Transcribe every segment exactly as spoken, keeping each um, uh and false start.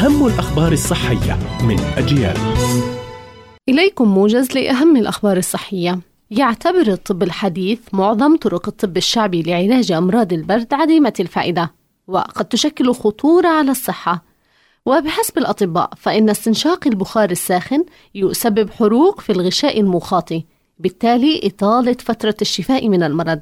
أهم الأخبار الصحية من أجيال. إليكم موجز لأهم الأخبار الصحية. يعتبر الطب الحديث معظم طرق الطب الشعبي لعلاج أمراض البرد عديمة الفائدة، وقد تشكل خطورة على الصحة. وبحسب الأطباء فإن استنشاق البخار الساخن يسبب حروق في الغشاء المخاطي، بالتالي إطالة فترة الشفاء من المرض.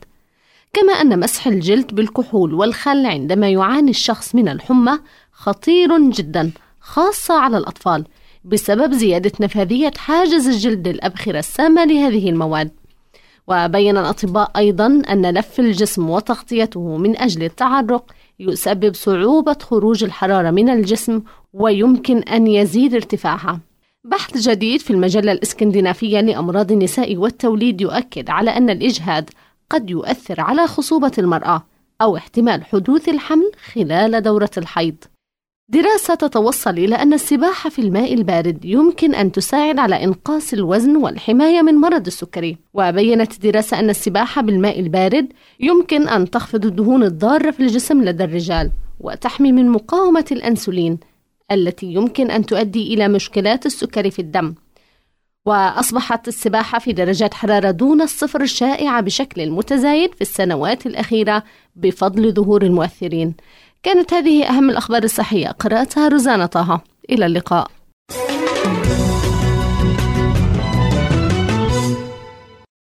كما أن مسح الجلد بالكحول والخل عندما يعاني الشخص من الحمى خطير جدا، خاصة على الأطفال، بسبب زيادة نفاذية حاجز الجلد الأبخرة السامة لهذه المواد. وبين الأطباء أيضا أن لف الجسم وتغطيته من أجل التعرق يسبب صعوبة خروج الحرارة من الجسم، ويمكن أن يزيد ارتفاعها. بحث جديد في المجلة الإسكندنافية لأمراض النساء والتوليد يؤكد على أن الإجهاد قد يؤثر على خصوبة المرأة أو احتمال حدوث الحمل خلال دورة الحيض. دراسة تتوصل إلى أن السباحة في الماء البارد يمكن أن تساعد على إنقاص الوزن والحماية من مرض السكري. وبيّنت الدراسة أن السباحة بالماء البارد يمكن أن تخفض الدهون الضارة في الجسم لدى الرجال، وتحمي من مقاومة الأنسولين التي يمكن أن تؤدي إلى مشكلات السكري في الدم. وأصبحت السباحة في درجات حرارة دون الصفر شائعة بشكل متزايد في السنوات الأخيرة بفضل ظهور المؤثرين. كانت هذه أهم الأخبار الصحية، قرأتها روزانا طه. إلى اللقاء.